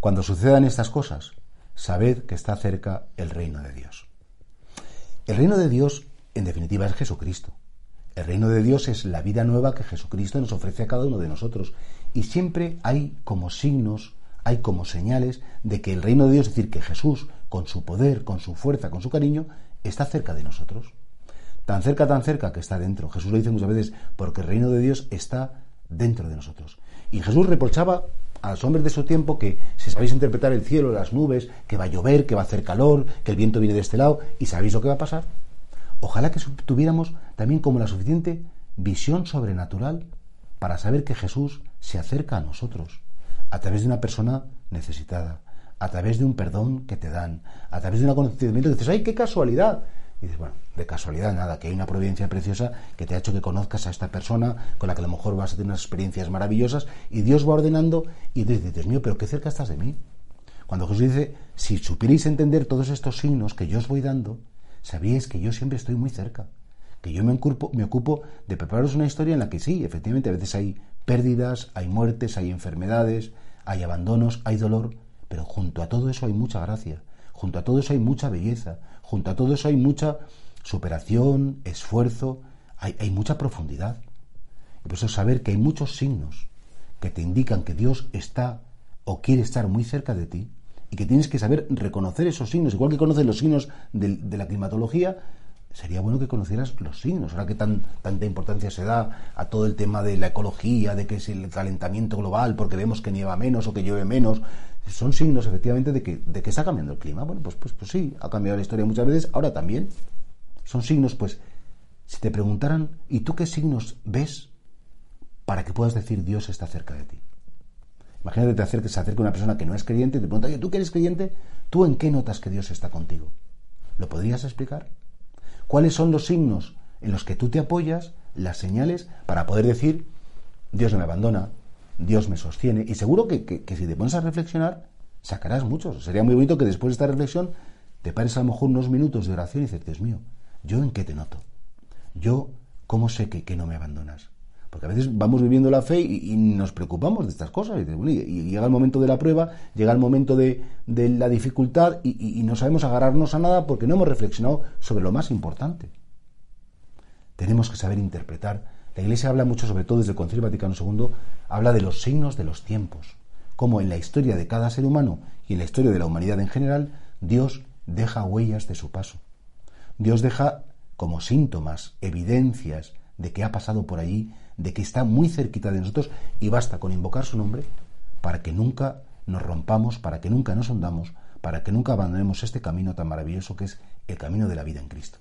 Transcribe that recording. Cuando sucedan estas cosas, sabed que está cerca el reino de Dios. El reino de Dios, en definitiva, es Jesucristo. El reino de Dios es la vida nueva que Jesucristo nos ofrece a cada uno de nosotros. Y siempre hay como signos, hay como señales de que el reino de Dios, es decir, que Jesús, con su poder, con su fuerza, con su cariño, está cerca de nosotros. Tan cerca que está dentro. Jesús lo dice muchas veces, porque el reino de Dios está dentro de nosotros. Y Jesús reprochaba a los hombres de su tiempo que si sabéis interpretar el cielo, las nubes, que va a llover, que va a hacer calor, que el viento viene de este lado, y sabéis lo que va a pasar. Ojalá que tuviéramos también como la suficiente visión sobrenatural para saber que Jesús se acerca a nosotros a través de una persona necesitada, a través de un perdón que te dan, a través de un acontecimiento que dices, ¡ay, qué casualidad! Y dices, bueno, de casualidad nada, que hay una providencia preciosa que te ha hecho que conozcas a esta persona con la que a lo mejor vas a tener unas experiencias maravillosas y Dios va ordenando y dices, Dios mío, pero qué cerca estás de mí. Cuando Jesús dice, si supierais entender todos estos signos que yo os voy dando, sabríais que yo siempre estoy muy cerca, que yo me ocupo de prepararos una historia en la que sí, efectivamente, a veces hay pérdidas, hay muertes, hay enfermedades, hay abandonos, hay dolor, pero junto a todo eso hay mucha gracia. Junto a todo eso hay mucha belleza, junto a todo eso hay mucha superación, esfuerzo, hay mucha profundidad. Y por eso saber que hay muchos signos que te indican que Dios está o quiere estar muy cerca de ti y que tienes que saber reconocer esos signos. Igual que conoces los signos de la climatología, sería bueno que conocieras los signos. Ahora que tanta importancia se da a todo el tema de la ecología, de que es el calentamiento global, porque vemos que nieva menos o que llueve menos. Son signos, efectivamente, de que está cambiando el clima. Bueno, pues sí, ha cambiado la historia muchas veces, ahora también. Son signos, pues, si te preguntaran, ¿y tú qué signos ves para que puedas decir Dios está cerca de ti? Imagínate que se acerque una persona que no es creyente y te pregunta, oye, ¿tú que eres creyente? ¿Tú en qué notas que Dios está contigo? ¿Lo podrías explicar? ¿Cuáles son los signos en los que tú te apoyas, las señales, para poder decir, Dios no me abandona, Dios me sostiene? Y seguro que si te pones a reflexionar, sacarás muchos. Sería muy bonito que después de esta reflexión te pares a lo mejor unos minutos de oración y dices, Dios mío, ¿yo en qué te noto? ¿Yo cómo sé que no me abandonas? Porque a veces vamos viviendo la fe y nos preocupamos de estas cosas. Y llega el momento de la prueba, llega el momento de la dificultad y no sabemos agarrarnos a nada porque no hemos reflexionado sobre lo más importante. Tenemos que saber interpretar. La Iglesia habla mucho, sobre todo desde el Concilio Vaticano II, habla de los signos de los tiempos, como en la historia de cada ser humano y en la historia de la humanidad en general, Dios deja huellas de su paso. Dios deja como síntomas, evidencias de que ha pasado por allí, de que está muy cerquita de nosotros y basta con invocar su nombre para que nunca nos rompamos, para que nunca nos hundamos, para que nunca abandonemos este camino tan maravilloso que es el camino de la vida en Cristo.